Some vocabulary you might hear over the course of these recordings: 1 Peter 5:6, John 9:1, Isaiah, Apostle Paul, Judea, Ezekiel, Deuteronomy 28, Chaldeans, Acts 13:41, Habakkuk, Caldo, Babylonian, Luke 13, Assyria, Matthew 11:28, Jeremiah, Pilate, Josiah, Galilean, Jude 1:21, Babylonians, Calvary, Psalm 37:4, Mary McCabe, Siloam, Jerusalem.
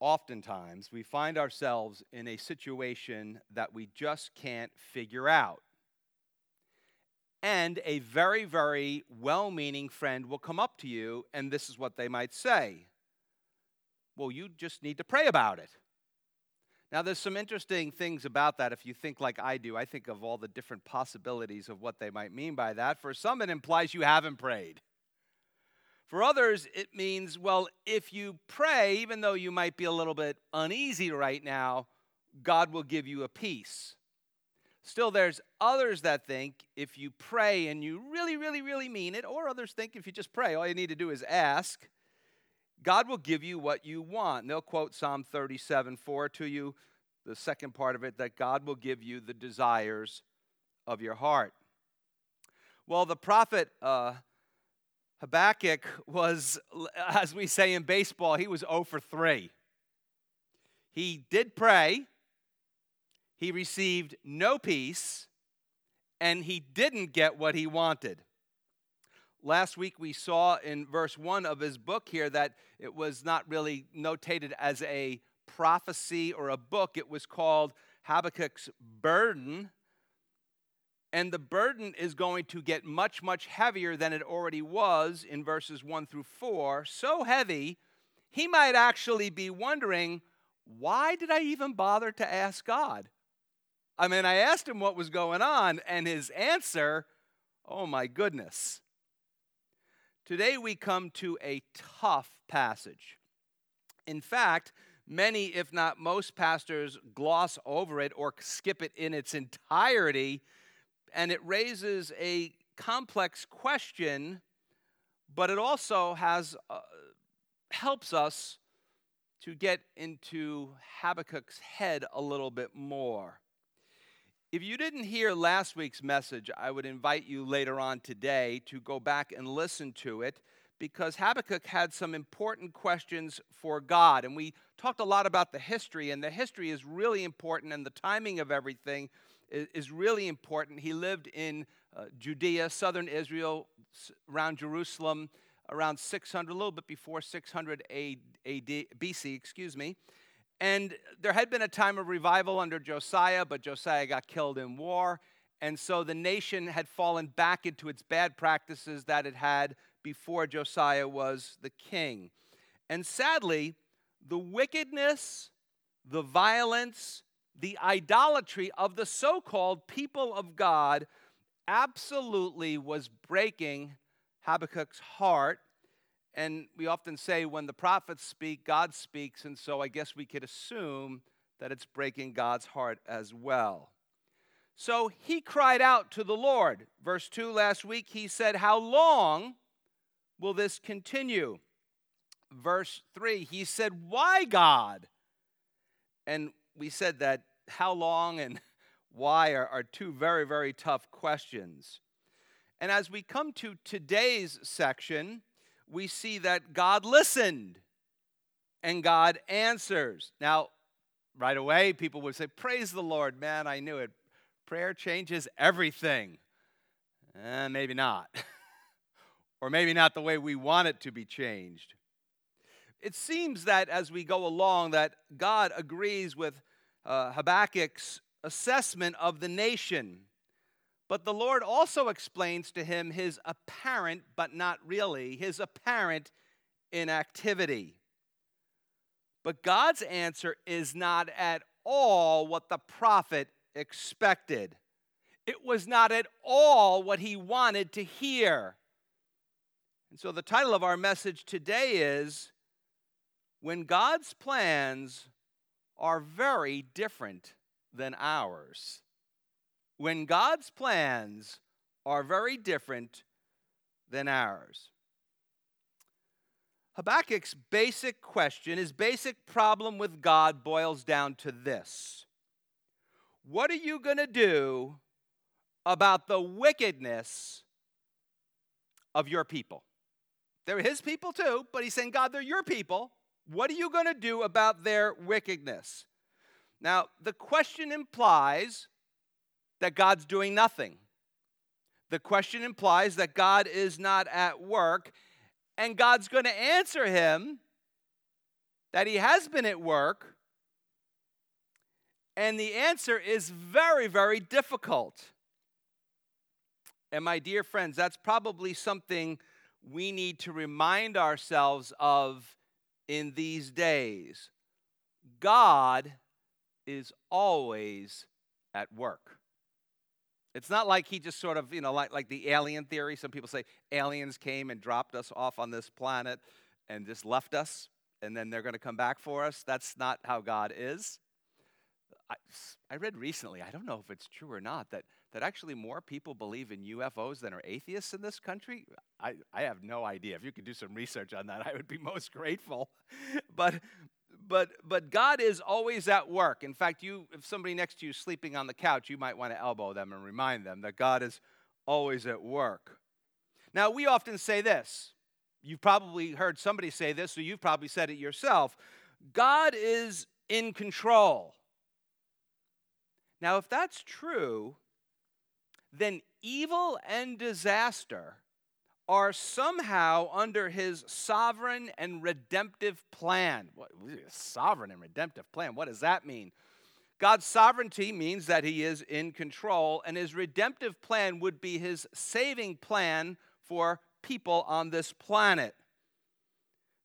Oftentimes, we find ourselves in a situation that we just can't figure out. And a very, very well-meaning friend will come up to you, and this is what they might say. Well, you just need to pray about it. Now, there's some interesting things about that. If you think like I do, I think of all the different possibilities of what they might mean by that. For some, it implies you haven't prayed. For others, it means, well, if you pray, even though you might be a little bit uneasy right now, God will give you a peace. Still, there's others that think if you pray and you really, really, really mean it, or others think if you just pray, all you need to do is ask, God will give you what you want. And they'll quote Psalm 37:4 to you, the second part of it, that God will give you the desires of your heart. Well, the prophet Habakkuk was, as we say in baseball, he was 0 for 3. He did pray, he received no peace, and he didn't get what he wanted. Last week we saw in verse 1 of his book here that it was not really notated as a prophecy or a book. It was called Habakkuk's Burden. And the burden is going to get much, much heavier than it already was in verses 1 through 4. So heavy, he might actually be wondering, why did I even bother to ask God? I mean, I asked him what was going on, and his answer, oh my goodness. Today we come to a tough passage. In fact, many, if not most, pastors gloss over it or skip it in its entirety. And it raises a complex question, but it also has helps us to get into Habakkuk's head a little bit more. If you didn't hear last week's message, I would invite you later on today to go back and listen to it, because Habakkuk had some important questions for God. And we talked a lot about the history, and the history is really important, and the timing of everything is really important. He lived in Judea, southern Israel, around Jerusalem, around 600, a little bit before 600 BC, And there had been a time of revival under Josiah, but Josiah got killed in war. And so the nation had fallen back into its bad practices that it had before Josiah was the king. And sadly, the wickedness, the violence, the idolatry of the so-called people of God absolutely was breaking Habakkuk's heart. And we often say when the prophets speak, God speaks, and so I guess we could assume that it's breaking God's heart as well. So he cried out to the Lord. Verse 2 last week, he said, "How long will this continue?" Verse 3, he said, "Why, God?" And we said that how long and why are two very, very tough questions. And as we come to today's section, we see that God listened and God answers. Now, right away, people would say, praise the Lord, man, I knew it. Prayer changes everything. Maybe not. Or maybe not the way we want it to be changed. It seems that as we go along that God agrees with Habakkuk's assessment of the nation. But the Lord also explains to him his apparent, but not really, his apparent inactivity. But God's answer is not at all what the prophet expected. It was not at all what he wanted to hear. And so the title of our message today is, when God's plans are very different than ours. When God's plans are very different than ours. Habakkuk's basic question, his basic problem with God boils down to this. What are you going to do about the wickedness of your people? They're his people too, but he's saying, God, they're your people. What are you going to do about their wickedness? Now, the question implies that God's doing nothing. The question implies that God is not at work, and God's going to answer him that he has been at work, and the answer is very, very difficult. And my dear friends, that's probably something we need to remind ourselves of in these days. God is always at work. It's not like he just sort of, like the alien theory. Some people say aliens came and dropped us off on this planet and just left us, and then they're going to come back for us. That's not how God is. I read recently, I don't know if it's true or not, that actually more people believe in UFOs than are atheists in this country. I have no idea. If you could do some research on that, I would be most grateful. But God is always at work. In fact, if somebody next to you is sleeping on the couch, you might want to elbow them and remind them that God is always at work. Now, we often say this. You've probably heard somebody say this, so you've probably said it yourself. God is in control. Now, if that's true, then evil and disaster are somehow under his sovereign and redemptive plan. What, sovereign and redemptive plan? What does that mean? God's sovereignty means that he is in control, and his redemptive plan would be his saving plan for people on this planet.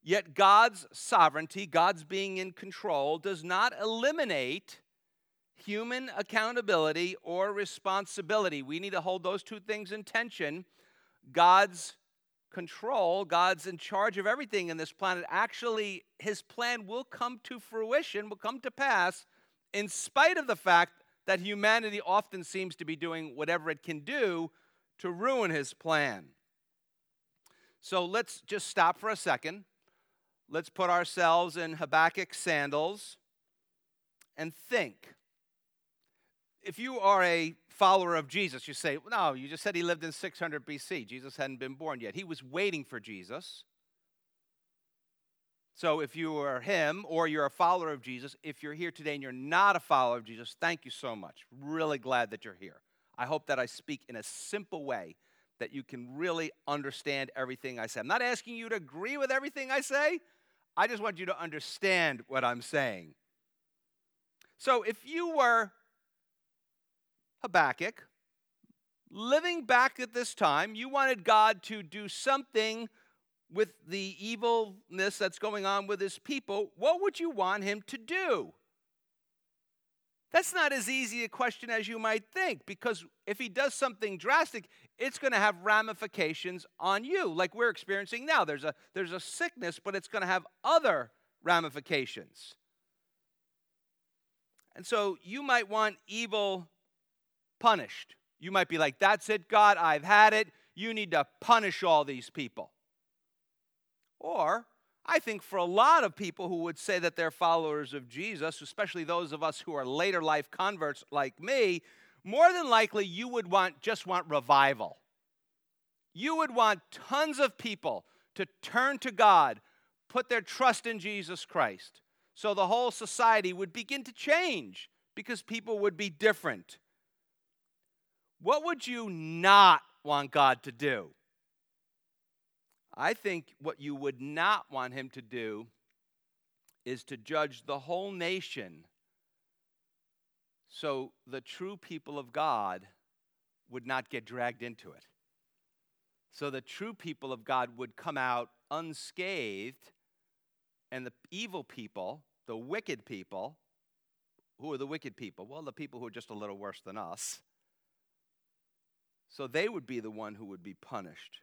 Yet God's sovereignty, God's being in control, does not eliminate human accountability or responsibility. We need to hold those two things in tension. God's control, God's in charge of everything in this planet. Actually, his plan will come to fruition, will come to pass, in spite of the fact that humanity often seems to be doing whatever it can do to ruin his plan. So let's just stop for a second. Let's put ourselves in Habakkuk's sandals and think. If you are a follower of Jesus, you say, no, you just said he lived in 600 BC. Jesus hadn't been born yet. He was waiting for Jesus. So if you are him or you're a follower of Jesus, if you're here today and you're not a follower of Jesus, thank you so much. Really glad that you're here. I hope that I speak in a simple way that you can really understand everything I say. I'm not asking you to agree with everything I say. I just want you to understand what I'm saying. So if you were Habakkuk, living back at this time, you wanted God to do something with the evilness that's going on with his people. What would you want him to do? That's not as easy a question as you might think, because if he does something drastic, it's going to have ramifications on you, like we're experiencing now. There's a sickness, but it's going to have other ramifications. And so you might want evil punished. You might be like, that's it, God, I've had it. You need to punish all these people. Or, I think for a lot of people who would say that they're followers of Jesus, especially those of us who are later life converts like me, more than likely you would want revival. You would want tons of people to turn to God, put their trust in Jesus Christ, so the whole society would begin to change because people would be different. What would you not want God to do? I think what you would not want him to do is to judge the whole nation so the true people of God would not get dragged into it. So the true people of God would come out unscathed, and the evil people, the wicked people, who are the wicked people? Well, the people who are just a little worse than us. So they would be the one who would be punished.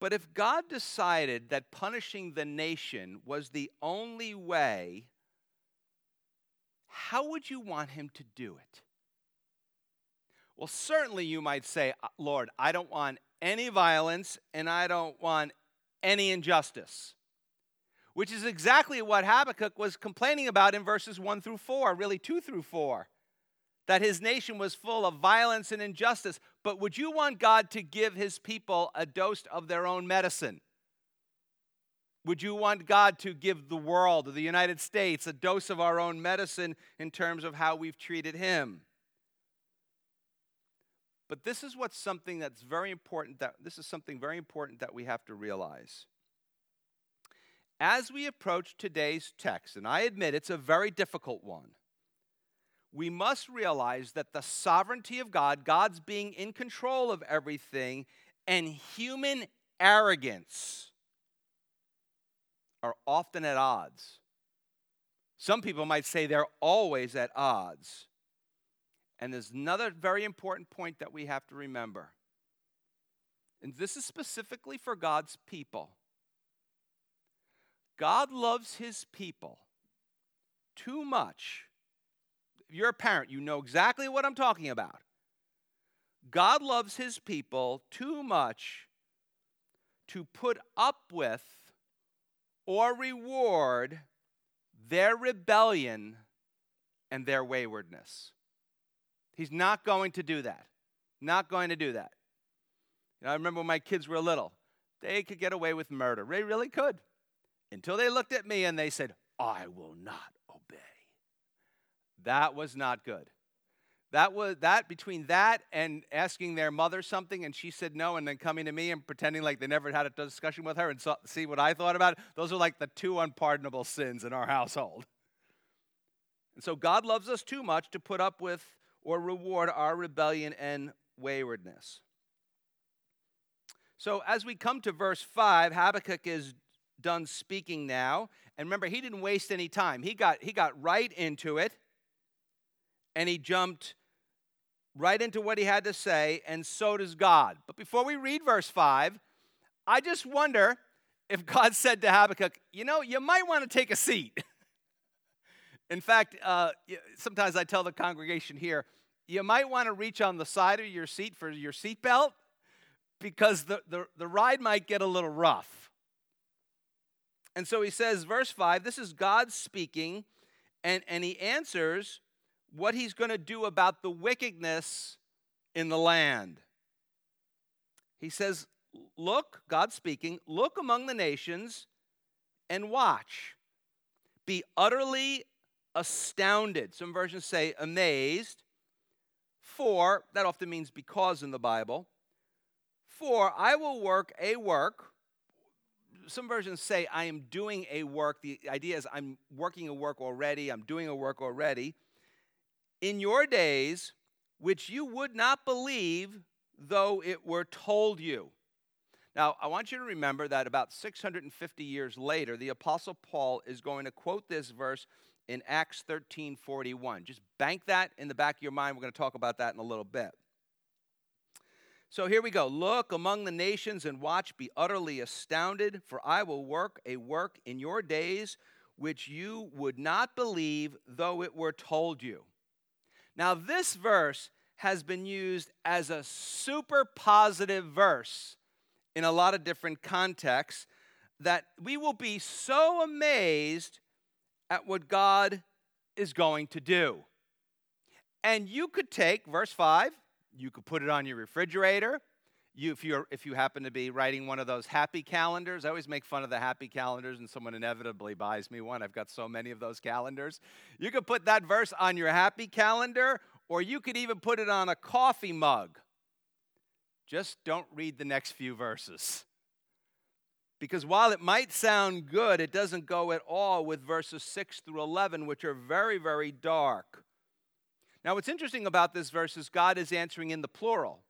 But if God decided that punishing the nation was the only way, how would you want him to do it? Well, certainly you might say, Lord, I don't want any violence and I don't want any injustice, which is exactly what Habakkuk was complaining about in verses 1 through 4, really 2 through 4. That his nation was full of violence and injustice. But would you want God to give his people a dose of their own medicine? Would you want God to give the world, the United States, a dose of our own medicine in terms of how we've treated him? But this is something very important that we have to realize. As we approach today's text, and I admit it's a very difficult one, we must realize that the sovereignty of God, God's being in control of everything, and human arrogance are often at odds. Some people might say they're always at odds. And there's another very important point that we have to remember. And this is specifically for God's people. God loves his people too much. If you're a parent, you know exactly what I'm talking about. God loves his people too much to put up with or reward their rebellion and their waywardness. He's not going to do that. Not going to do that. You know, I remember when my kids were little, they could get away with murder. They really could. Until they looked at me and they said, I will not obey. That was not good. Between that and asking their mother something and she said no and then coming to me and pretending like they never had a discussion with her and see what I thought about it, those are like the two unpardonable sins in our household. And so God loves us too much to put up with or reward our rebellion and waywardness. So as we come to verse 5, Habakkuk is done speaking now. And remember, he didn't waste any time. He got right into it, and he jumped right into what he had to say, and so does God. But before we read verse 5, I just wonder if God said to Habakkuk, you know, you might want to take a seat. In fact, sometimes I tell the congregation here, you might want to reach on the side of your seat for your seatbelt because the ride might get a little rough. And so he says, verse 5, this is God speaking, and he answers what he's going to do about the wickedness in the land. He says, look, God speaking, look among the nations and watch. Be utterly astounded. Some versions say amazed. For, that often means because in the Bible. For I will work a work. Some versions say I am doing a work. The idea is I'm working a work already. I'm doing a work already. In your days, which you would not believe, though it were told you. Now, I want you to remember that about 650 years later, the Apostle Paul is going to quote this verse in Acts 13:41. Just bank that in the back of your mind. We're going to talk about that in a little bit. So here we go. Look among the nations and watch, be utterly astounded, for I will work a work in your days which you would not believe, though it were told you. Now this verse has been used as a super positive verse in a lot of different contexts that we will be so amazed at what God is going to do. And you could take verse 5, you could put it on your refrigerator. If you happen to be writing one of those happy calendars. I always make fun of the happy calendars, and someone inevitably buys me one. I've got so many of those calendars. You could put that verse on your happy calendar, or you could even put it on a coffee mug. Just don't read the next few verses. Because while it might sound good, it doesn't go at all with verses 6 through 11, which are very, very dark. Now, what's interesting about this verse is God is answering in the plural.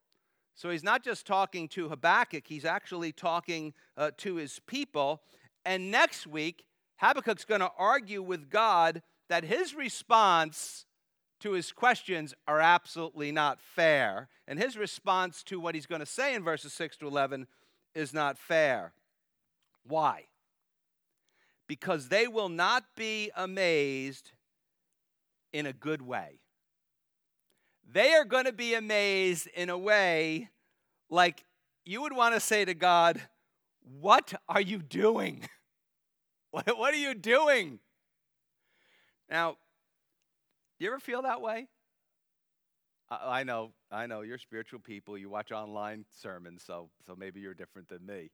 So he's not just talking to Habakkuk, he's actually talking to his people. And next week, Habakkuk's going to argue with God that his response to his questions are absolutely not fair. And his response to what he's going to say in verses 6 to 11 is not fair. Why? Because they will not be amazed in a good way. They are going to be amazed in a way like you would want to say to God, what are you doing? What are you doing? Now, you ever feel that way? I know, you're spiritual people. You watch online sermons, so maybe you're different than me.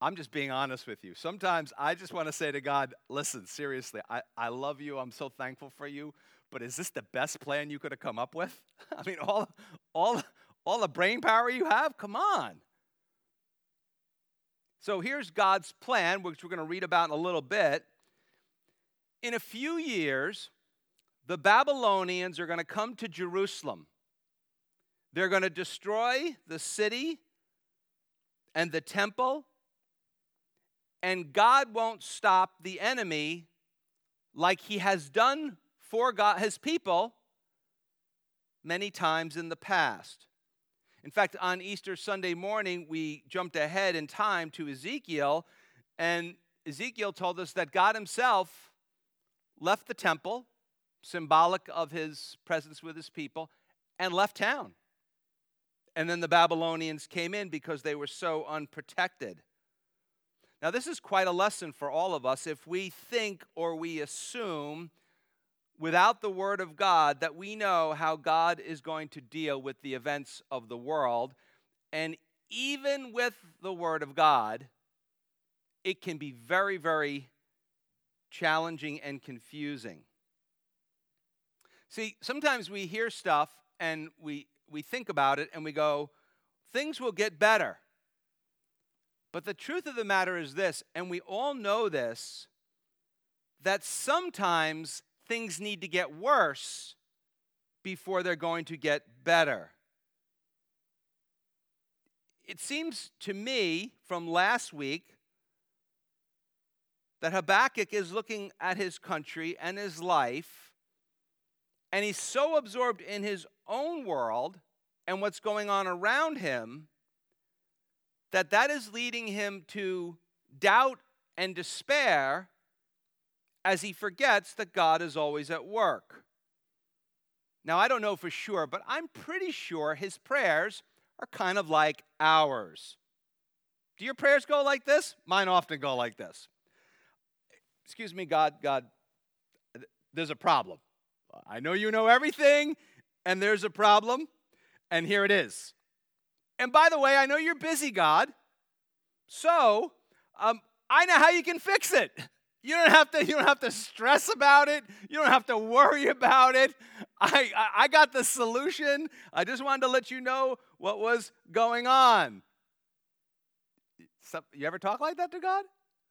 I'm just being honest with you. Sometimes I just want to say to God, listen, seriously, I love you. I'm so thankful for you. But is this the best plan you could have come up with? I mean, all the brain power you have? Come on. So here's God's plan, which we're going to read about in a little bit. In a few years, the Babylonians are going to come to Jerusalem. They're going to destroy the city and the temple, and God won't stop the enemy like he has done for God, his people many times in the past. In fact, on Easter Sunday morning, we jumped ahead in time to Ezekiel, and Ezekiel told us that God himself left the temple, symbolic of his presence with his people, and left town. And then the Babylonians came in because they were so unprotected. Now, this is quite a lesson for all of us if we think or we assume without the Word of God that we know how God is going to deal with the events of the world. And even with the Word of God, it can be very, very challenging and confusing. See, sometimes we hear stuff and we think about it and we go, things will get better. But the truth of the matter is this, and we all know this, that sometimes things need to get worse before they're going to get better. It seems to me from last week that Habakkuk is looking at his country and his life, and he's so absorbed in his own world and what's going on around him that is leading him to doubt and despair as he forgets that God is always at work. Now, I don't know for sure, but I'm pretty sure his prayers are kind of like ours. Do your prayers go like this? Mine often go like this. Excuse me, God, there's a problem. I know you know everything, and there's a problem, and here it is. And by the way, I know you're busy, God, so I know how you can fix it. You don't have to stress about it. You don't have to worry about it. I got the solution. I just wanted to let you know what was going on. You ever talk like that to God?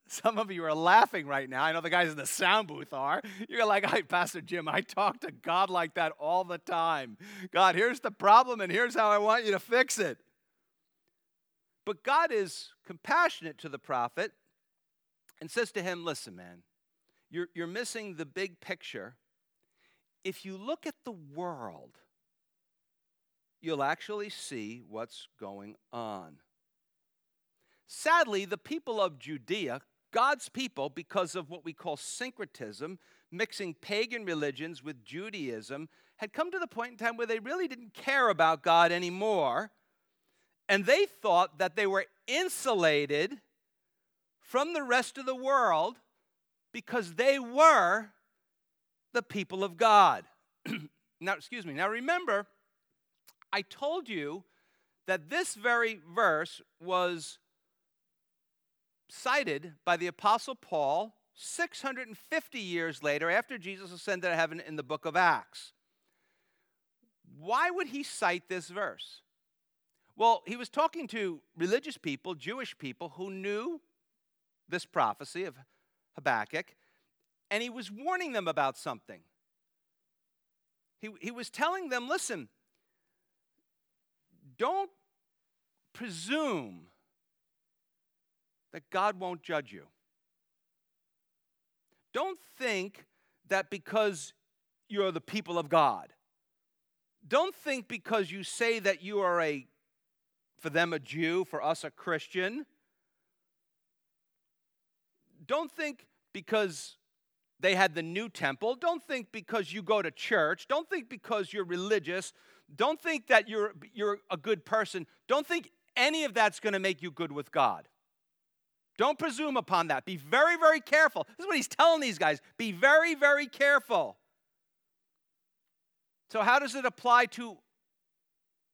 Some of you are laughing right now. I know the guys in the sound booth are. You're like, hey, Pastor Jim, I talk to God like that all the time. God, here's the problem, and here's how I want you to fix it. But God is compassionate to the prophet and says to him, listen, man, you're missing the big picture. If you look at the world, you'll actually see what's going on. Sadly, the people of Judea, God's people, because of what we call syncretism, mixing pagan religions with Judaism, had come to the point in time where they really didn't care about God anymore. And they thought that they were insulated from the rest of the world because they were the people of God. Now, remember, I told you that this very verse was cited by the Apostle Paul 650 years later after Jesus ascended to heaven in the book of Acts. Why would he cite this verse? Well, he was talking to religious people, Jewish people, who knew this prophecy of Habakkuk, and he was warning them about something. He was telling them, listen, don't presume that God won't judge you. Don't think that because you're the people of God. Don't think because you say that you are for them a Jew, for us a Christian. Don't think because they had the new temple. Don't think because you go to church. Don't think because you're religious. Don't think that you're a good person. Don't think any of that's going to make you good with God. Don't presume upon that. Be very, very careful. This is what he's telling these guys. Be very, very careful. So how does it apply to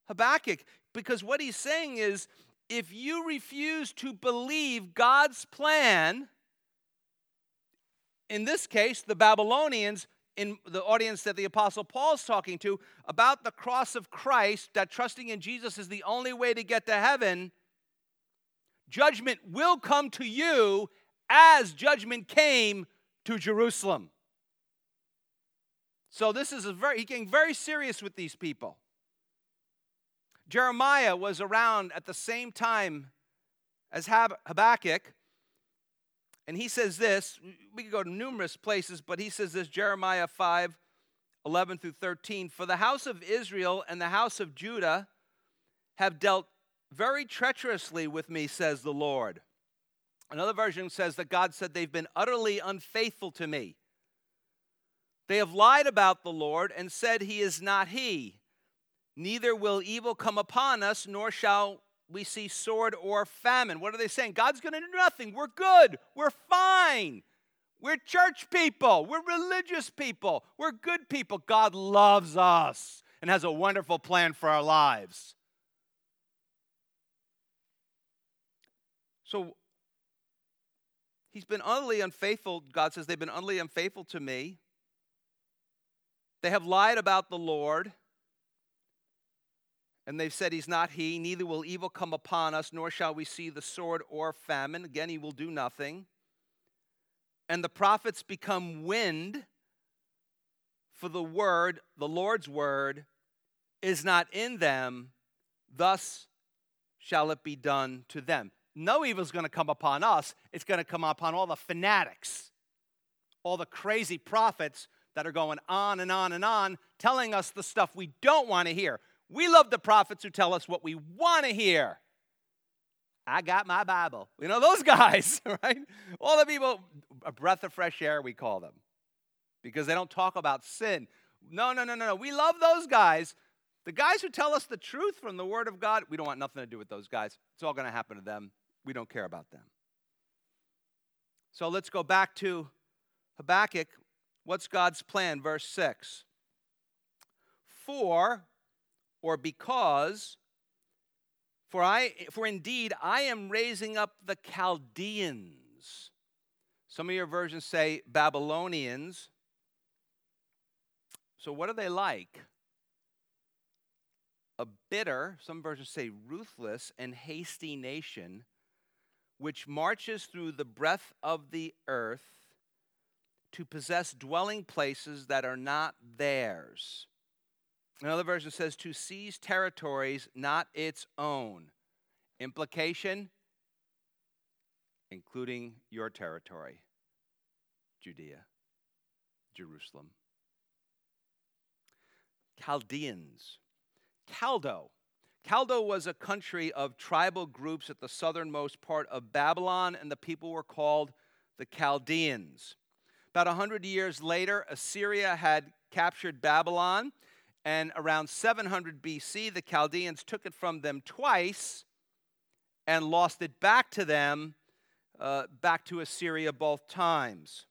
Habakkuk? Because what he's saying is, if you refuse to believe God's plan, in this case, the Babylonians, in the audience that the Apostle Paul's talking to, about the cross of Christ, that trusting in Jesus is the only way to get to heaven, judgment will come to you as judgment came to Jerusalem. So this is he getting very serious with these people. Jeremiah was around at the same time as Habakkuk, and he says this. We can go to numerous places, but he says this, Jeremiah 5:11 through 13. For the house of Israel and the house of Judah have dealt very treacherously with me, says the Lord. Another version says that God said they've been utterly unfaithful to me. They have lied about the Lord and said he is not he. Neither will evil come upon us, nor shall we see sword or famine. What are they saying? God's going to do nothing. We're good. We're fine. We're church people. We're religious people. We're good people. God loves us and has a wonderful plan for our lives. So he's been utterly unfaithful. God says they've been utterly unfaithful to me. They have lied about the Lord. And they've said he's not he. Neither will evil come upon us, nor shall we see the sword or famine. Again, he will do nothing. And the prophets become wind, for the word, the Lord's word, is not in them. Thus shall it be done to them. No evil is going to come upon us. It's going to come upon all the fanatics, all the crazy prophets that are going on and on and on, telling us the stuff we don't want to hear. We love the prophets who tell us what we want to hear. I got my Bible. You know, those guys, right? All the people, a breath of fresh air, we call them, because they don't talk about sin. No. We love those guys. The guys who tell us the truth from the Word of God, we don't want nothing to do with those guys. It's all going to happen to them. We don't care about them. So let's go back to Habakkuk. What's God's plan? Verse 6. For indeed I am raising up the Chaldeans. Some of your versions say Babylonians. So what are they like? A bitter, some versions say ruthless and hasty nation, which marches through the breadth of the earth to possess dwelling places that are not theirs. Another version says, to seize territories not its own. Implication, including your territory, Judea, Jerusalem. Chaldeans. Caldo. Caldo was a country of tribal groups at the southernmost part of Babylon, and the people were called the Chaldeans. About 100 years later, Assyria had captured Babylon. And around 700 BC, the Chaldeans took it from them twice and lost it back to them, back to Assyria both times.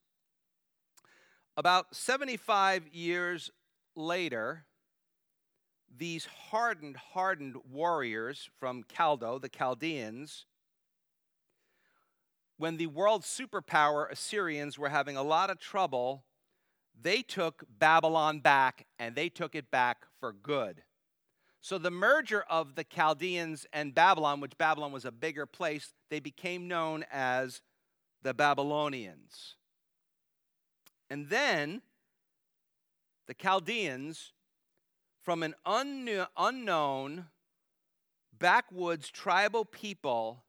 About 75 years later, these hardened warriors from Caldo, the Chaldeans, when the world superpower Assyrians were having a lot of trouble, they took Babylon back, and they took it back for good. So the merger of the Chaldeans and Babylon, which Babylon was a bigger place, they became known as the Babylonians. And then the Chaldeans, from an unknown backwoods tribal people,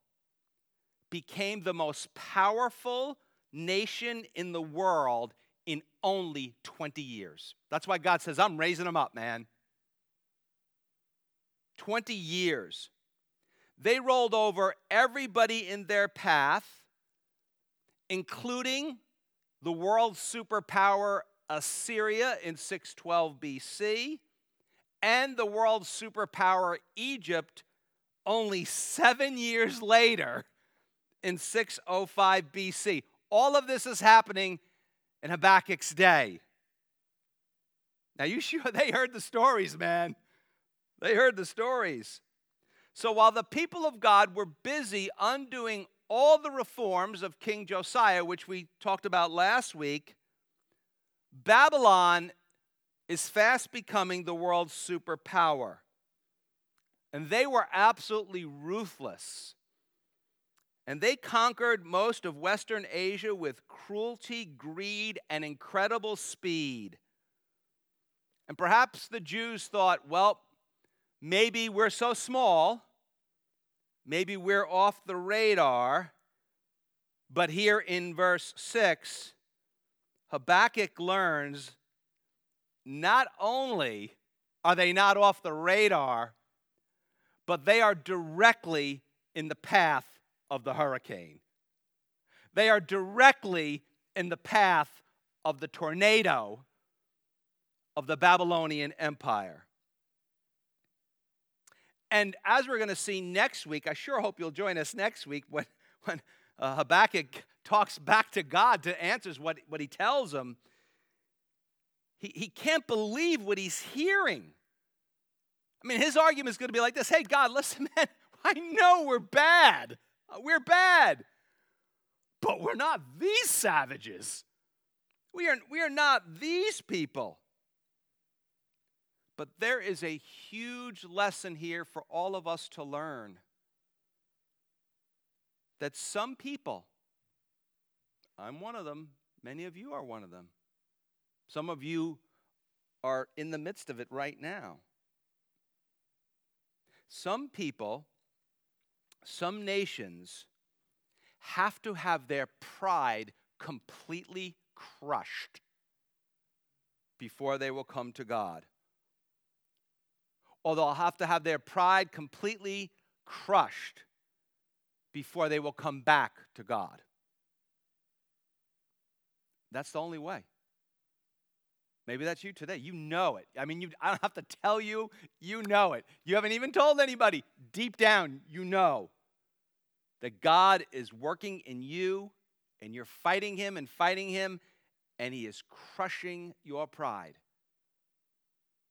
became the most powerful nation in the world in only 20 years. That's why God says, I'm raising them up, man. 20 years. They rolled over everybody in their path, including the world superpower Assyria in 612 BC and the world superpower Egypt only 7 years later in 605 BC. All of this is happening in Habakkuk's day. Now, you sure they heard the stories, man. They heard the stories. So while the people of God were busy undoing all the reforms of King Josiah, which we talked about last week, Babylon is fast becoming the world's superpower. And they were absolutely ruthless. And they conquered most of Western Asia with cruelty, greed, and incredible speed. And perhaps the Jews thought, well, maybe we're so small, maybe we're off the radar. But here in verse 6, Habakkuk learns not only are they not off the radar, but they are directly in the path of the hurricane. They are directly in the path of the tornado of the Babylonian Empire. And as we're going to see next week, I sure hope you'll join us next week when Habakkuk talks back to God to answers what he tells him. He can't believe what he's hearing. I mean, his argument is going to be like this. Hey, God, listen, man, I know we're bad. We're bad, but we're not these savages. We are not these people. But there is a huge lesson here for all of us to learn. That some people, I'm one of them, many of you are one of them. Some of you are in the midst of it right now. Some people, some nations have to have their pride completely crushed before they will come to God. Or they'll have to have their pride completely crushed before they will come back to God. That's the only way. Maybe that's you today. You know it. I mean, I don't have to tell you. You know it. You haven't even told anybody. Deep down, you know that God is working in you, and you're fighting him, and he is crushing your pride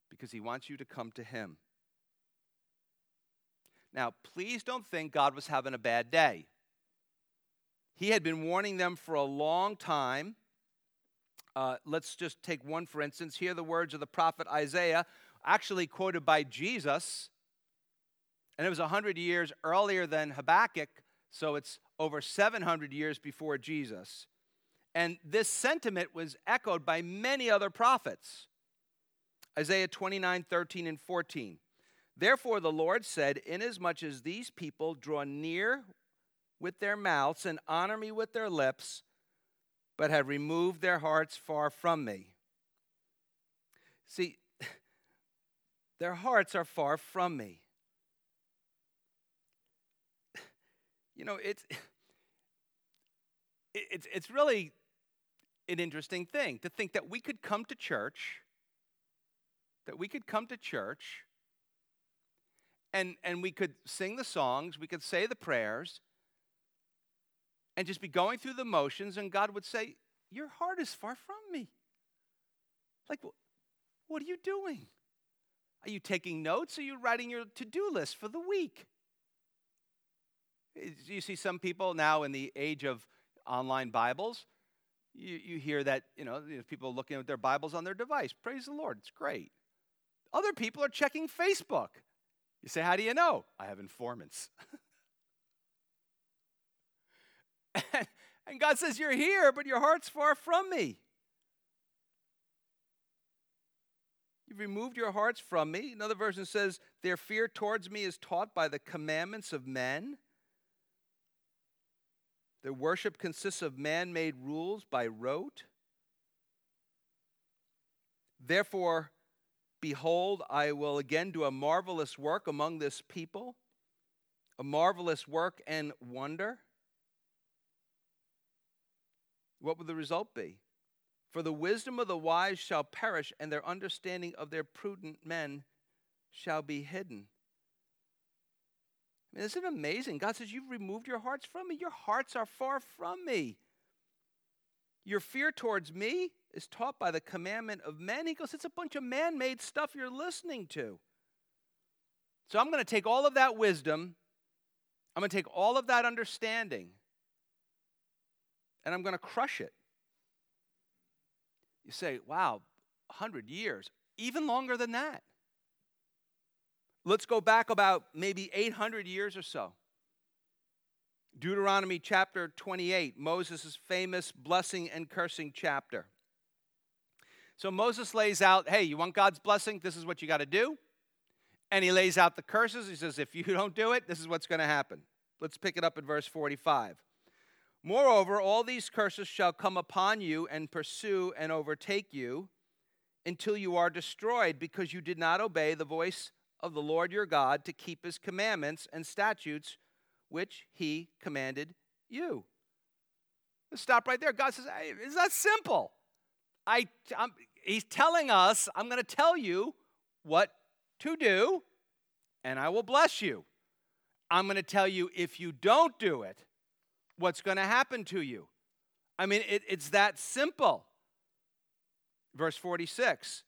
because he wants you to come to him. Now, please don't think God was having a bad day. He had been warning them for a long time. Let's just take one, for instance. Hear the words of the prophet Isaiah, actually quoted by Jesus. And it was 100 years earlier than Habakkuk, so it's over 700 years before Jesus. And this sentiment was echoed by many other prophets. Isaiah 29:13 and 14. Therefore the Lord said, inasmuch as these people draw near with their mouths and honor me with their lips, but have removed their hearts far from me. See, their hearts are far from me. You know, it's really an interesting thing to think that we could come to church, and we could sing the songs, we could say the prayers, and just be going through the motions, and God would say, your heart is far from me. Like, what are you doing? Are you taking notes? Are you writing your to-do list for the week? You see some people now in the age of online Bibles, you hear that, you know, people looking at their Bibles on their device. Praise the Lord. It's great. Other people are checking Facebook. You say, how do you know? I have informants. And God says, you're here, but your heart's far from me. You've removed your hearts from me. Another version says, their fear towards me is taught by the commandments of men. Their worship consists of man-made rules by rote. Therefore, behold, I will again do a marvelous work among this people, a marvelous work and wonder. What will the result be? For the wisdom of the wise shall perish, and their understanding of their prudent men shall be hidden. I mean, isn't it amazing? God says, you've removed your hearts from me. Your hearts are far from me. Your fear towards me is taught by the commandment of men. He goes, it's a bunch of man-made stuff you're listening to. So I'm going to take all of that wisdom. I'm going to take all of that understanding. And I'm going to crush it. You say, wow, 100 years, even longer than that. Let's go back about maybe 800 years or so. Deuteronomy chapter 28, Moses' famous blessing and cursing chapter. So Moses lays out, hey, you want God's blessing? This is what you got to do. And he lays out the curses. He says, if you don't do it, this is what's going to happen. Let's pick it up at verse 45. Moreover, all these curses shall come upon you and pursue and overtake you until you are destroyed, because you did not obey the voice of the Lord your God to keep his commandments and statutes which he commanded you. Let's stop right there. God says, hey, it's that simple. He's telling us, I'm going to tell you what to do, and I will bless you. I'm going to tell you, if you don't do it, what's going to happen to you. I mean, it's that simple. Verse 46,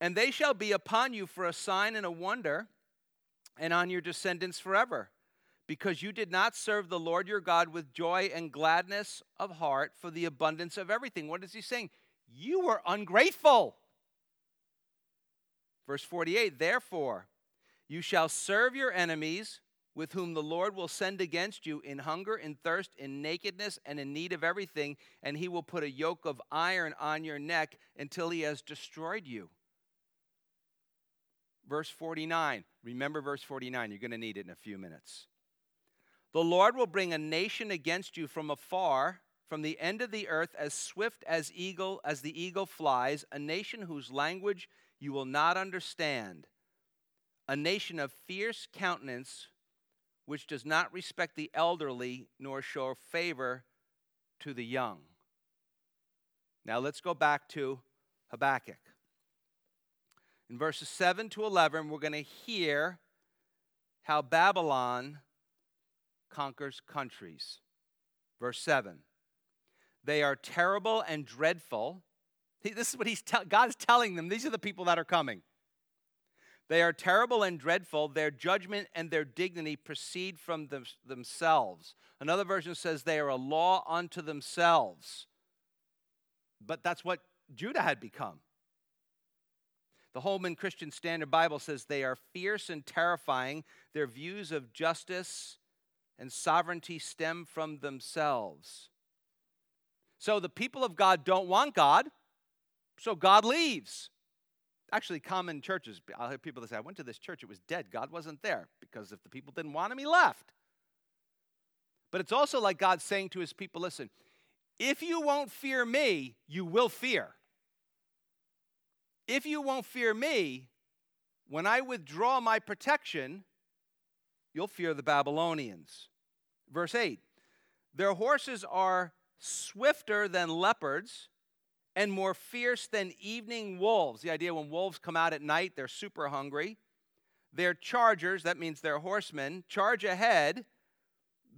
and they shall be upon you for a sign and a wonder, and on your descendants forever, because you did not serve the Lord your God with joy and gladness of heart for the abundance of everything. What is he saying? You were ungrateful. Verse 48, therefore, you shall serve your enemies with whom the Lord will send against you in hunger, in thirst, in nakedness, and in need of everything, and he will put a yoke of iron on your neck until he has destroyed you. Verse 49. Remember verse 49. You're going to need it in a few minutes. The Lord will bring a nation against you from afar, from the end of the earth, as swift as eagle, as the eagle flies, a nation whose language you will not understand, a nation of fierce countenance, which does not respect the elderly nor show favor to the young. Now let's go back to Habakkuk. In verses 7 to 11, we're going to hear how Babylon conquers countries. Verse 7, they are terrible and dreadful. This is what God's telling them. These are the people that are coming. They are terrible and dreadful. Their judgment and their dignity proceed from themselves. Another version says they are a law unto themselves. But that's what Judah had become. The Holman Christian Standard Bible says they are fierce and terrifying. Their views of justice and sovereignty stem from themselves. So the people of God don't want God, so God leaves. Actually, common churches, I'll hear people that say, I went to this church, it was dead, God wasn't there, because if the people didn't want him, he left. But it's also like God saying to his people, listen, if you won't fear me, you will fear. If you won't fear me, when I withdraw my protection, you'll fear the Babylonians. Verse 8, their horses are swifter than leopards, and more fierce than evening wolves. The idea when wolves come out at night, they're super hungry. Their chargers, that means their horsemen, charge ahead.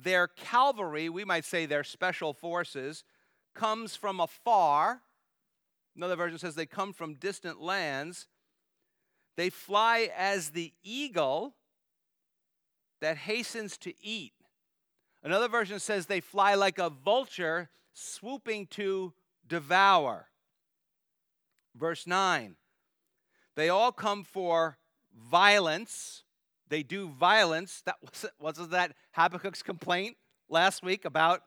Their cavalry, we might say their special forces, comes from afar. Another version says they come from distant lands. They fly as the eagle that hastens to eat. Another version says they fly like a vulture swooping to devour. Verse 9, they all come for violence. They do violence. That wasn't that Habakkuk's complaint last week about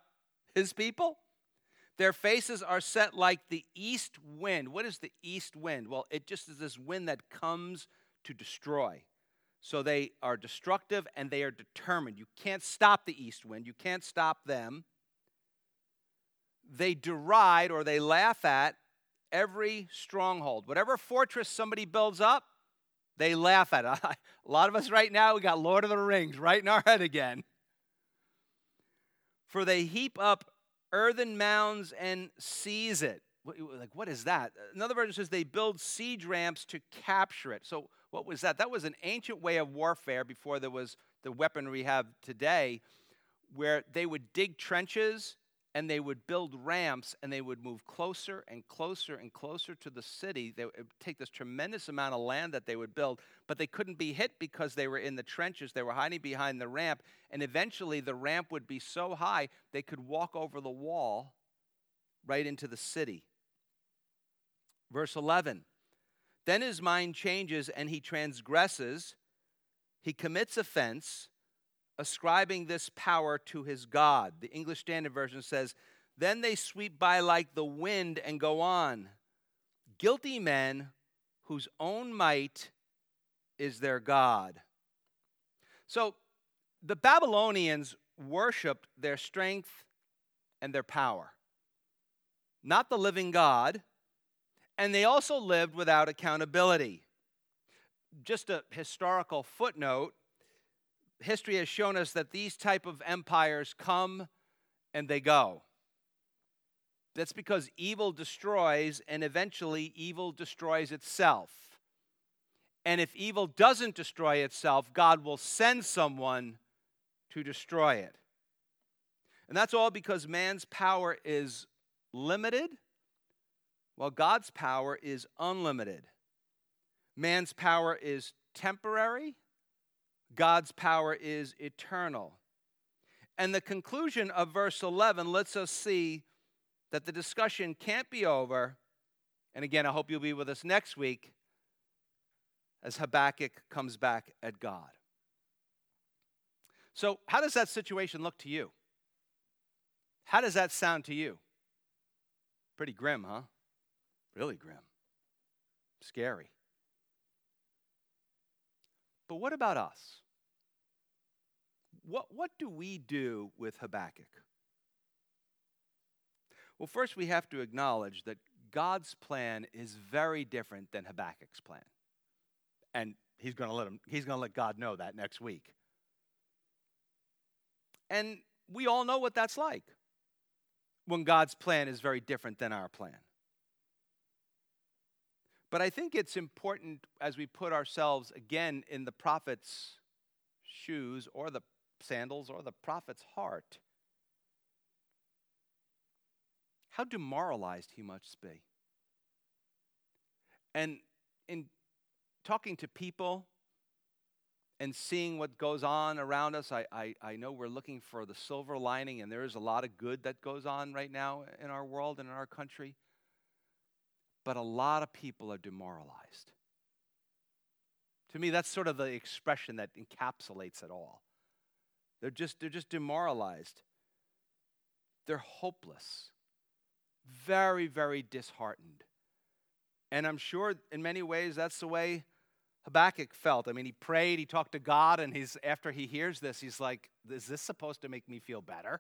his people? Their faces are set like the east wind. What is the east wind? Well, it just is this wind that comes to destroy. So they are destructive and they are determined. You can't stop the east wind. You can't stop them. They deride or they laugh at every stronghold. Whatever fortress somebody builds up, they laugh at it. A lot of us right now, we got Lord of the Rings right in our head again. For they heap up earthen mounds and seize it. Like, what is that? Another version says they build siege ramps to capture it. So what was that? That was an ancient way of warfare before there was the weaponry we have today, where they would dig trenches and they would build ramps, and they would move closer and closer and closer to the city. They would take this tremendous amount of land that they would build, but they couldn't be hit because they were in the trenches. They were hiding behind the ramp, and eventually the ramp would be so high they could walk over the wall right into the city. Verse 11, then his mind changes and he transgresses. He commits offense. ascribing this power to his God. The English Standard Version says, then they sweep by like the wind and go on. Guilty men whose own might is their God. So the Babylonians worshiped their strength and their power, not the living God, and they also lived without accountability. Just a historical footnote, history has shown us that these type of empires come and they go. That's because evil destroys, and eventually evil destroys itself. And if evil doesn't destroy itself, God will send someone to destroy it. And that's all because man's power is limited, while God's power is unlimited. Man's power is temporary. God's power is eternal. And the conclusion of verse 11 lets us see that the discussion can't be over. And again, I hope you'll be with us next week as Habakkuk comes back at God. So how does that situation look to you? How does that sound to you? Pretty grim, huh? Really grim. Scary. But what about us? What do we do with Habakkuk? Well, first we have to acknowledge that God's plan is very different than Habakkuk's plan. And he's going to let God know that next week. And we all know what that's like when God's plan is very different than our plan. But I think it's important as we put ourselves again in the prophet's shoes or the sandals or the prophet's heart, how demoralized he must be. And in talking to people and seeing what goes on around us, I know we're looking for the silver lining, and there is a lot of good that goes on right now in our world and in our country. But a lot of people are demoralized. To me, that's sort of the expression that encapsulates it all. They're just demoralized. They're hopeless. Very, very disheartened. And I'm sure in many ways that's the way Habakkuk felt. I mean, he prayed, he talked to God, and after he hears this, he's like, is this supposed to make me feel better?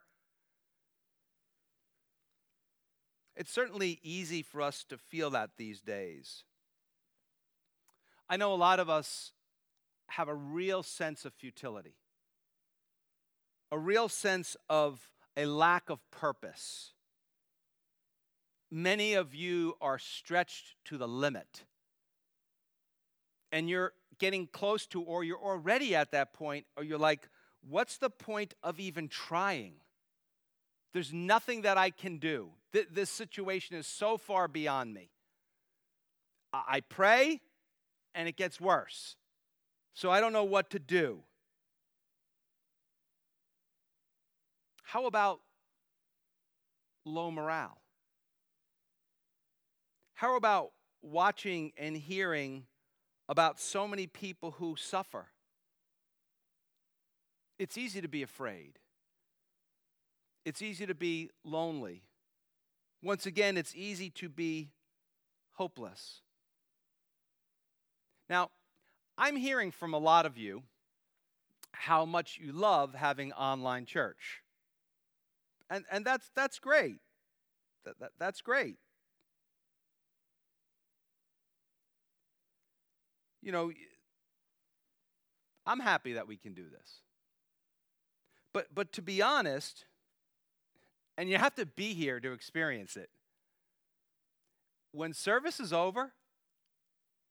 It's certainly easy for us to feel that these days. I know a lot of us have a real sense of futility, a real sense of a lack of purpose. Many of you are stretched to the limit, and you're getting close to, or you're already at that point, or you're like, what's the point of even trying? There's nothing that I can do. This situation is so far beyond me. I pray, and it gets worse. So I don't know what to do. How about low morale? How about watching and hearing about so many people who suffer? It's easy to be afraid. It's easy to be lonely. Once again, it's easy to be hopeless. Now, I'm hearing from a lot of you how much you love having online church. And that's great. That's great. You know, I'm happy that we can do this. But to be honest, and you have to be here to experience it, when service is over,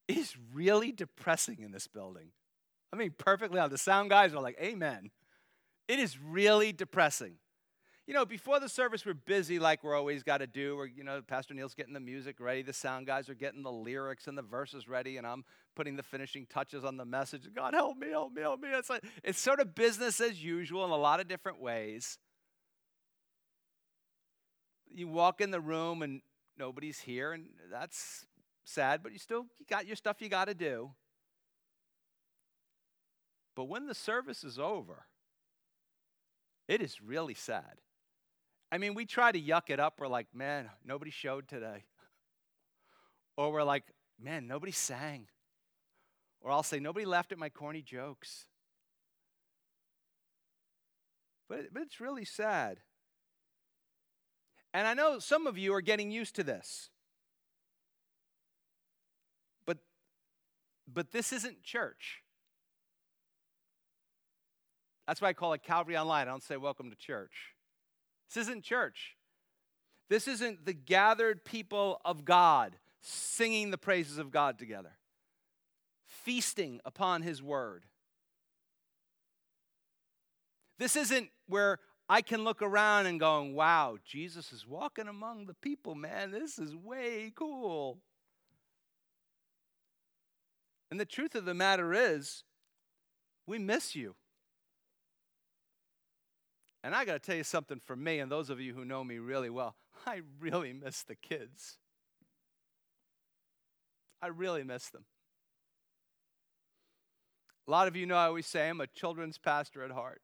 it is really depressing in this building. I mean, perfectly on. The sound guys are like, amen. It is really depressing. You know, before the service, we're busy like we're always got to do. Or, you know, Pastor Neil's getting the music ready. The sound guys are getting the lyrics and the verses ready. And I'm putting the finishing touches on the message. God, help me, help me, help me. It's like, it's sort of business as usual in a lot of different ways. You walk in the room and nobody's here, and that's sad, but you got your stuff you got to do. But when the service is over, It is really sad. I mean, we try to yuck it up. We're like, man, nobody showed today. Or we're like, man, nobody sang. Or I'll say, nobody laughed at my corny jokes. But it's really sad. And I know some of you are getting used to this. But this isn't church. That's why I call it Calvary Online. I don't say welcome to church. This isn't church. This isn't the gathered people of God singing the praises of God together, feasting upon his word. This isn't where I can look around and going, wow, Jesus is walking among the people, man. This is way cool. And the truth of the matter is, we miss you. And I got to tell you something for me and those of you who know me really well. I really miss the kids. I really miss them. A lot of you know I always say I'm a children's pastor at heart.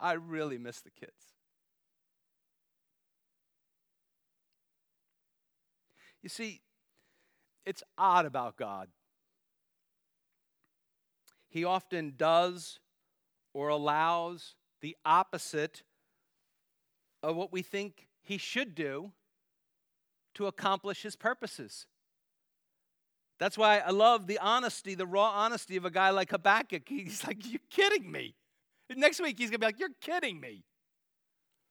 I really miss the kids. You see, it's odd about God. He often does or allows the opposite of what we think he should do to accomplish his purposes. That's why I love the honesty, the raw honesty of a guy like Habakkuk. He's like, you're kidding me. Next week he's going to be like, you're kidding me.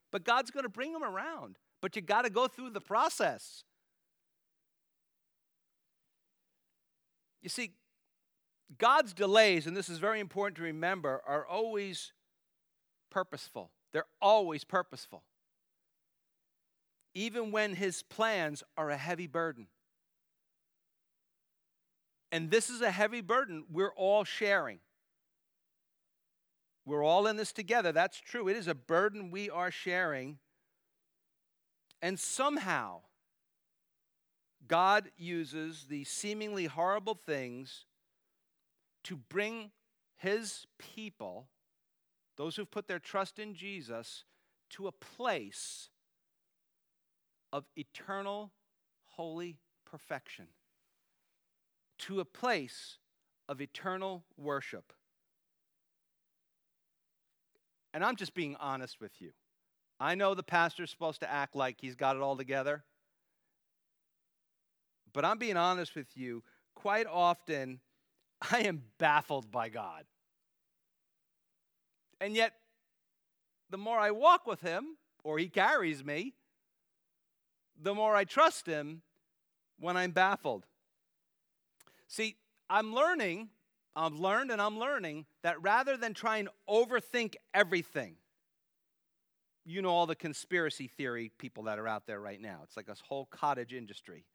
But God's going to bring him around. But you got to go through the process. You see, God's delays, and this is very important to remember, are always purposeful. They're always purposeful. Even when his plans are a heavy burden. And this is a heavy burden we're all sharing. We're all in this together. That's true. It is a burden we are sharing. And somehow, God uses these seemingly horrible things to bring his people, those who've put their trust in Jesus, to a place of eternal, holy perfection, to a place of eternal worship. And I'm just being honest with you. I know the pastor's supposed to act like he's got it all together, but I'm being honest with you. Quite often, I am baffled by God. And yet, the more I walk with him, or he carries me, the more I trust him when I'm baffled. See, I'm learning that rather than trying to overthink everything, you know, all the conspiracy theory people that are out there right now. It's like this whole cottage industry.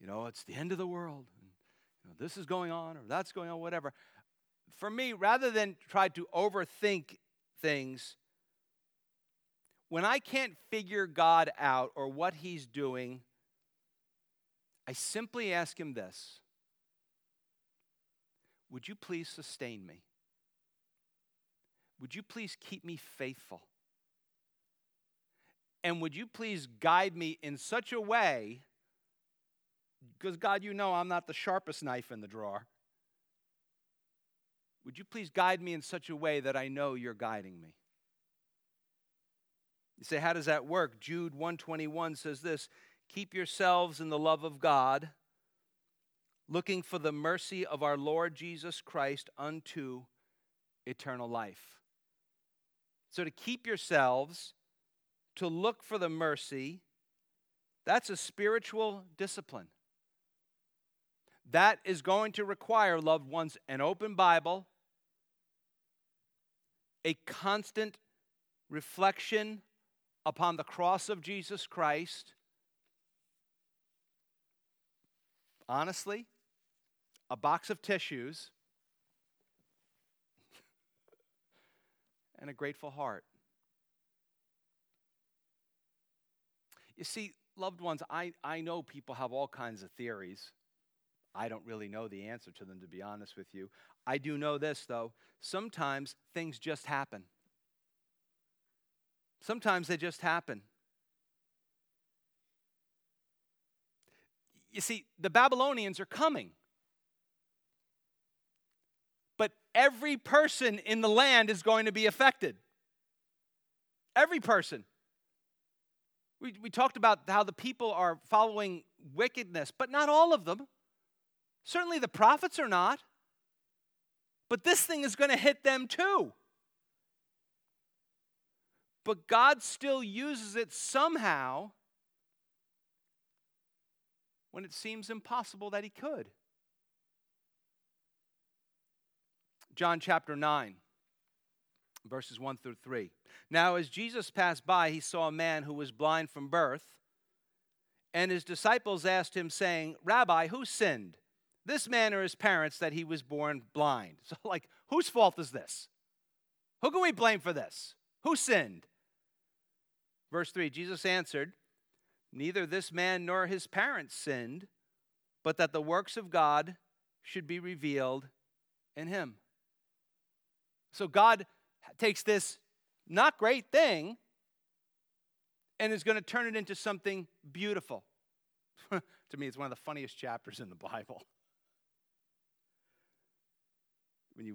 You know, it's the end of the world. And, you know, this is going on or that's going on, whatever. For me, rather than try to overthink things, when I can't figure God out or what he's doing, I simply ask him this. Would you please sustain me? Would you please keep me faithful? And would you please guide me in such a way, because God, you know I'm not the sharpest knife in the drawer. Would you please guide me in such a way that I know you're guiding me? You say, how does that work? Jude 1:21 says this, keep yourselves in the love of God, looking for the mercy of our Lord Jesus Christ unto eternal life. So to keep yourselves, to look for the mercy, that's a spiritual discipline. That is going to require, loved ones, an open Bible, a constant reflection upon the cross of Jesus Christ. Honestly, a box of tissues and a grateful heart. You see, loved ones, I know people have all kinds of theories. I don't really know the answer to them, to be honest with you. I do know this, though. Sometimes things just happen. Sometimes they just happen. You see, the Babylonians are coming. But every person in the land is going to be affected. Every person. We talked about how the people are following wickedness, but not all of them. Certainly the prophets are not. But this thing is going to hit them too. But God still uses it somehow when it seems impossible that he could. John chapter 9, verses 1 through 3. Now as Jesus passed by, he saw a man who was blind from birth, and his disciples asked him, saying, Rabbi, who sinned, this man or his parents, that he was born blind? So whose fault is this? Who can we blame for this? Who sinned? Verse 3, Jesus answered, neither this man nor his parents sinned, but that the works of God should be revealed in him. So God takes this not great thing and is going to turn it into something beautiful. To me, it's one of the funniest chapters in the Bible. When you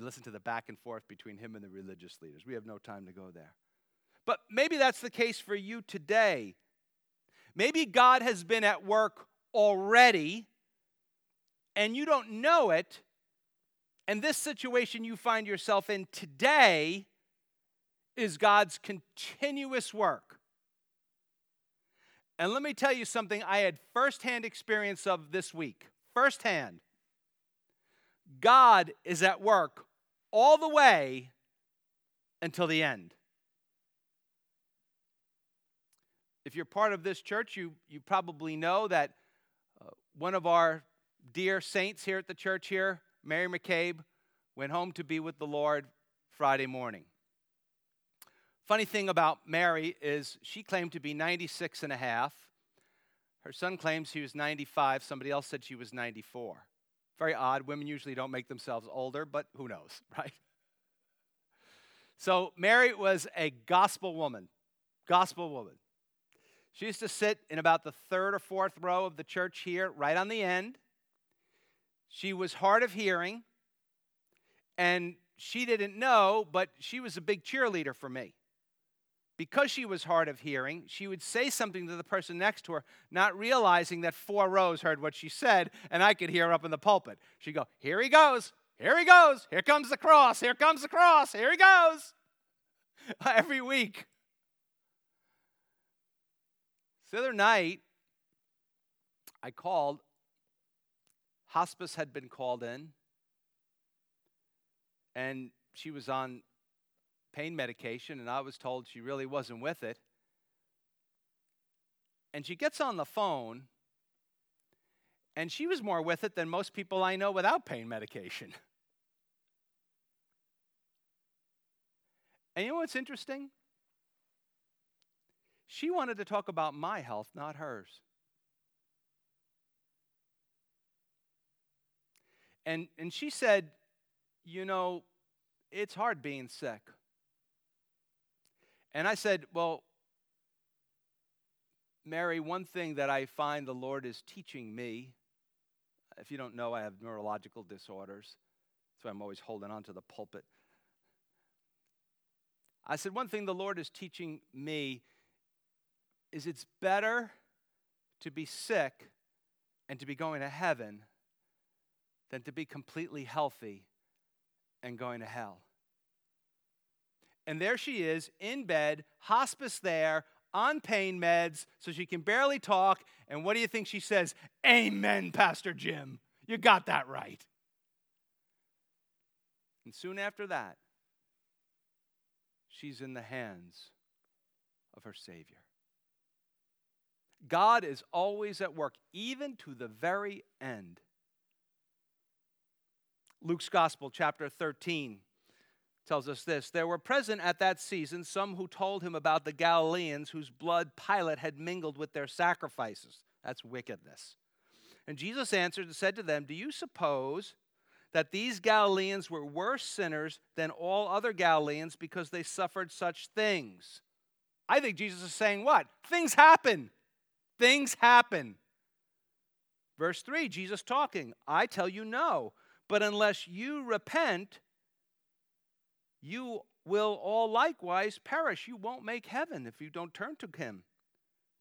listen to the back and forth between him and the religious leaders. We have no time to go there. But maybe that's the case for you today. Maybe God has been at work already, and you don't know it, and this situation you find yourself in today is God's continuous work. And let me tell you something I had firsthand experience of this week. Firsthand. God is at work all the way until the end. If you're part of this church, you probably know that one of our dear saints here at the church here, Mary McCabe, went home to be with the Lord Friday morning. Funny thing about Mary is she claimed to be 96 and a half. Her son claims he was 95. Somebody else said she was 94. Very odd. Women usually don't make themselves older, but who knows, right? So Mary was a gospel woman. Gospel woman. She used to sit in about the third or fourth row of the church here, right on the end. She was hard of hearing, and she didn't know, but she was a big cheerleader for me. Because she was hard of hearing, she would say something to the person next to her, not realizing that four rows heard what she said, and I could hear her up in the pulpit. She'd go, here he goes, here he goes, here comes the cross, here comes the cross, here he goes. Every week. The other night, I called. Hospice had been called in, and she was on pain medication, and I was told she really wasn't with it. And she gets on the phone, and she was more with it than most people I know without pain medication. And you know what's interesting? She wanted to talk about my health, not hers. And she said, you know, it's hard being sick. And I said, well, Mary, one thing that I find the Lord is teaching me, if you don't know, I have neurological disorders, so I'm always holding on to the pulpit. I said, one thing the Lord is teaching me is it's better to be sick and to be going to heaven than to be completely healthy and going to hell. And there she is in bed, hospice there, on pain meds, so she can barely talk. And what do you think she says? Amen, Pastor Jim. You got that right. And soon after that, she's in the hands of her Savior. God is always at work, even to the very end. Luke's Gospel, chapter 13, tells us this. There were present at that season some who told him about the Galileans whose blood Pilate had mingled with their sacrifices. That's wickedness. And Jesus answered and said to them, do you suppose that these Galileans were worse sinners than all other Galileans because they suffered such things? I think Jesus is saying what? Things happen. Things happen. Verse 3, Jesus talking, I tell you no, but unless you repent, you will all likewise perish. You won't make heaven if you don't turn to him.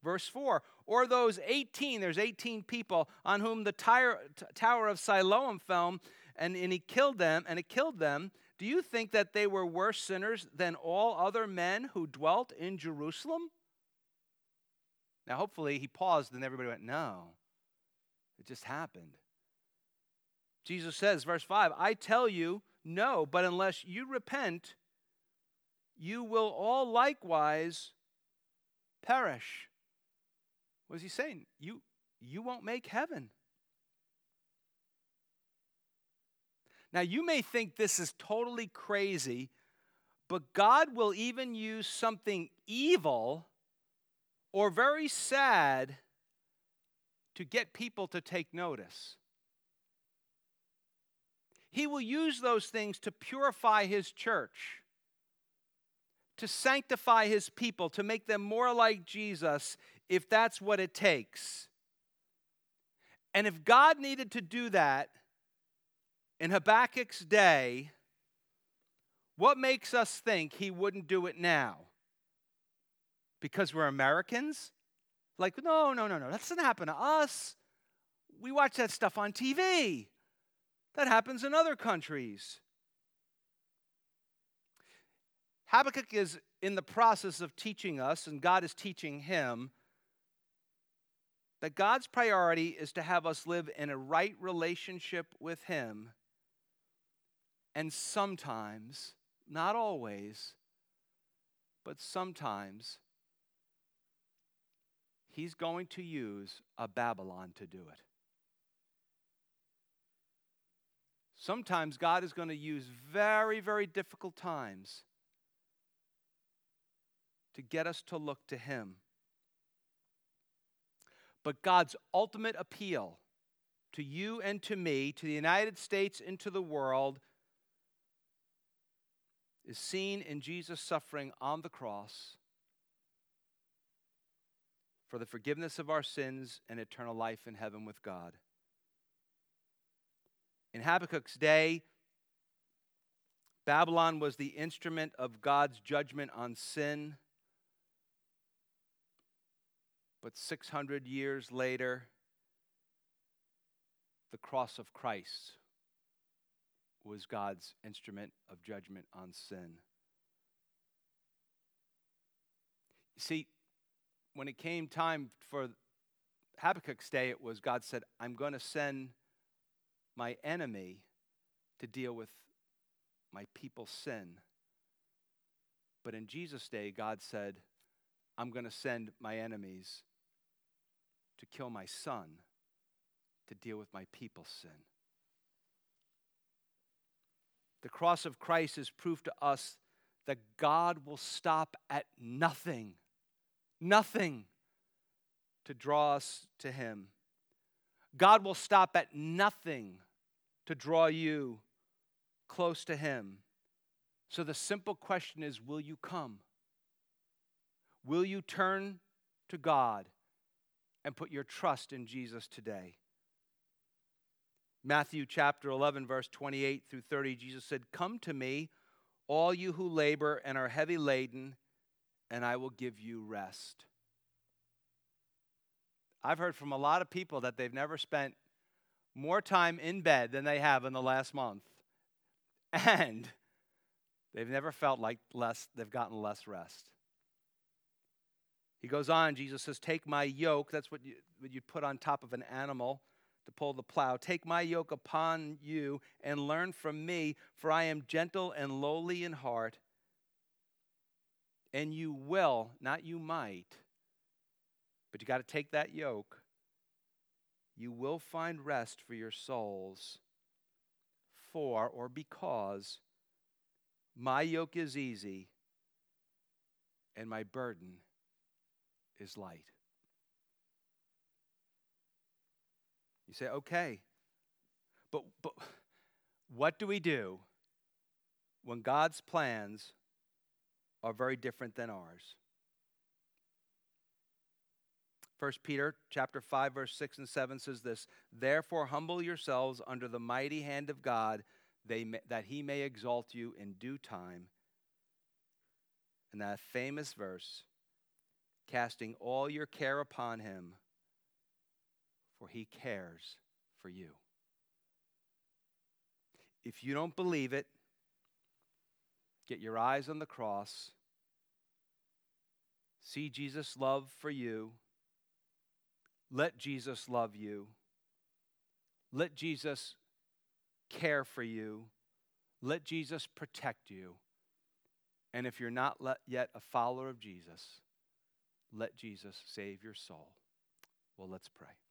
Verse 4, or those 18, there's 18 people on whom the tower of Siloam fell, and he killed them, and it killed them. Do you think that they were worse sinners than all other men who dwelt in Jerusalem? Now, hopefully, he paused and everybody went, no, it just happened. Jesus says, verse 5, I tell you, no, but unless you repent, you will all likewise perish. What is he saying? You won't make heaven. Now, you may think this is totally crazy, but God will even use something evil or very sad to get people to take notice. He will use those things to purify his church, to sanctify his people, to make them more like Jesus, if that's what it takes. And if God needed to do that in Habakkuk's day, what makes us think he wouldn't do it now? Because we're Americans? Like, no, that doesn't happen to us. We watch that stuff on TV. That happens in other countries. Habakkuk is in the process of teaching us, and God is teaching him, that God's priority is to have us live in a right relationship with him. And sometimes, not always, but sometimes, he's going to use a Babylon to do it. Sometimes God is going to use very, very difficult times to get us to look to him. But God's ultimate appeal to you and to me, to the United States and to the world, is seen in Jesus' suffering on the cross for the forgiveness of our sins and eternal life in heaven with God. In Habakkuk's day, Babylon was the instrument of God's judgment on sin. But 600 years later, the cross of Christ was God's instrument of judgment on sin. You see, when it came time for Habakkuk's day, it was God said, I'm going to send my enemy to deal with my people's sin. But in Jesus' day, God said, I'm going to send my enemies to kill my son to deal with my people's sin. The cross of Christ is proof to us that God will stop at nothing. Nothing to draw us to him. God will stop at nothing to draw you close to him. So the simple question is, will you come? Will you turn to God and put your trust in Jesus today? Matthew chapter 11, verse 28 through 30, Jesus said, come to me, all you who labor and are heavy laden, and I will give you rest. I've heard from a lot of people that they've never spent more time in bed than they have in the last month. And they've never felt like they've gotten less rest. He goes on, Jesus says, take my yoke. That's what you put on top of an animal to pull the plow. Take my yoke upon you and learn from me, for I am gentle and lowly in heart. And you will, not you might, but you got to take that yoke. You will find rest for your souls, for or because my yoke is easy and my burden is light. You say, okay, but what do we do when God's plans are very different than ours? 1 Peter chapter 5, verse 6 and 7 says this, therefore humble yourselves under the mighty hand of God, that he may exalt you in due time. And that famous verse, casting all your care upon him, for he cares for you. If you don't believe it, get your eyes on the cross, see Jesus' love for you, let Jesus love you, let Jesus care for you, let Jesus protect you, and if you're not yet a follower of Jesus, let Jesus save your soul. Well, let's pray.